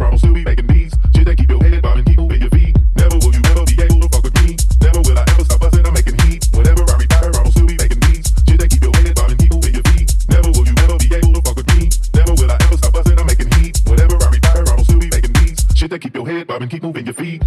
I'll still be making beats. Shit that keep your head bobbing, keep moving your feet. Never will you ever be able to fuck with me. Never will I ever stop busting, I'm making heat. Whatever I retire, I'll still be making beats. Shit that keep your head bobbing, keep moving your feet. Never will you ever be able to fuck with me. Never will I ever stop busting, I'm making heat. Whatever I retire, I'll still be making beats. Shit that keep your head bobbing, keep moving your feet.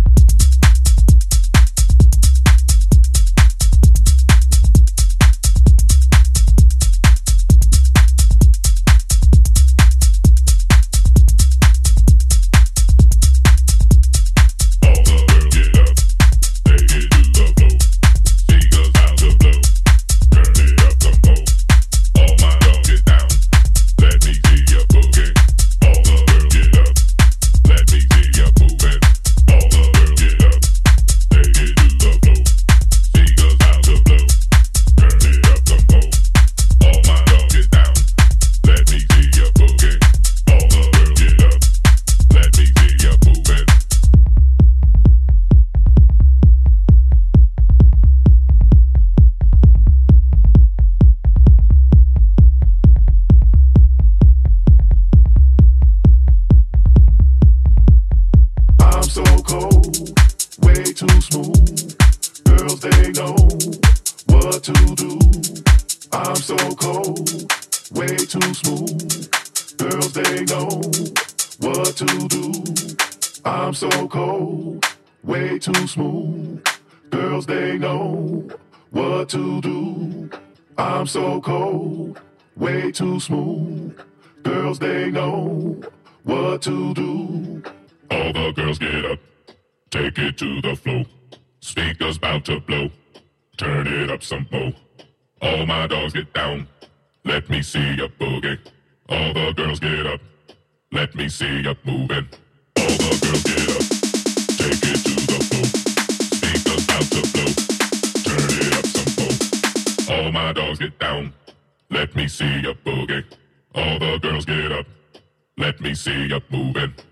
Some more. All my dogs get down. Let me see ya boogie. All the girls get up. Let me see ya moving. All the girls get up. Take it to the floor. Speakers out to blow. Turn it up some more. All my dogs get down. Let me see ya boogie. All the girls get up. Let me see ya moving.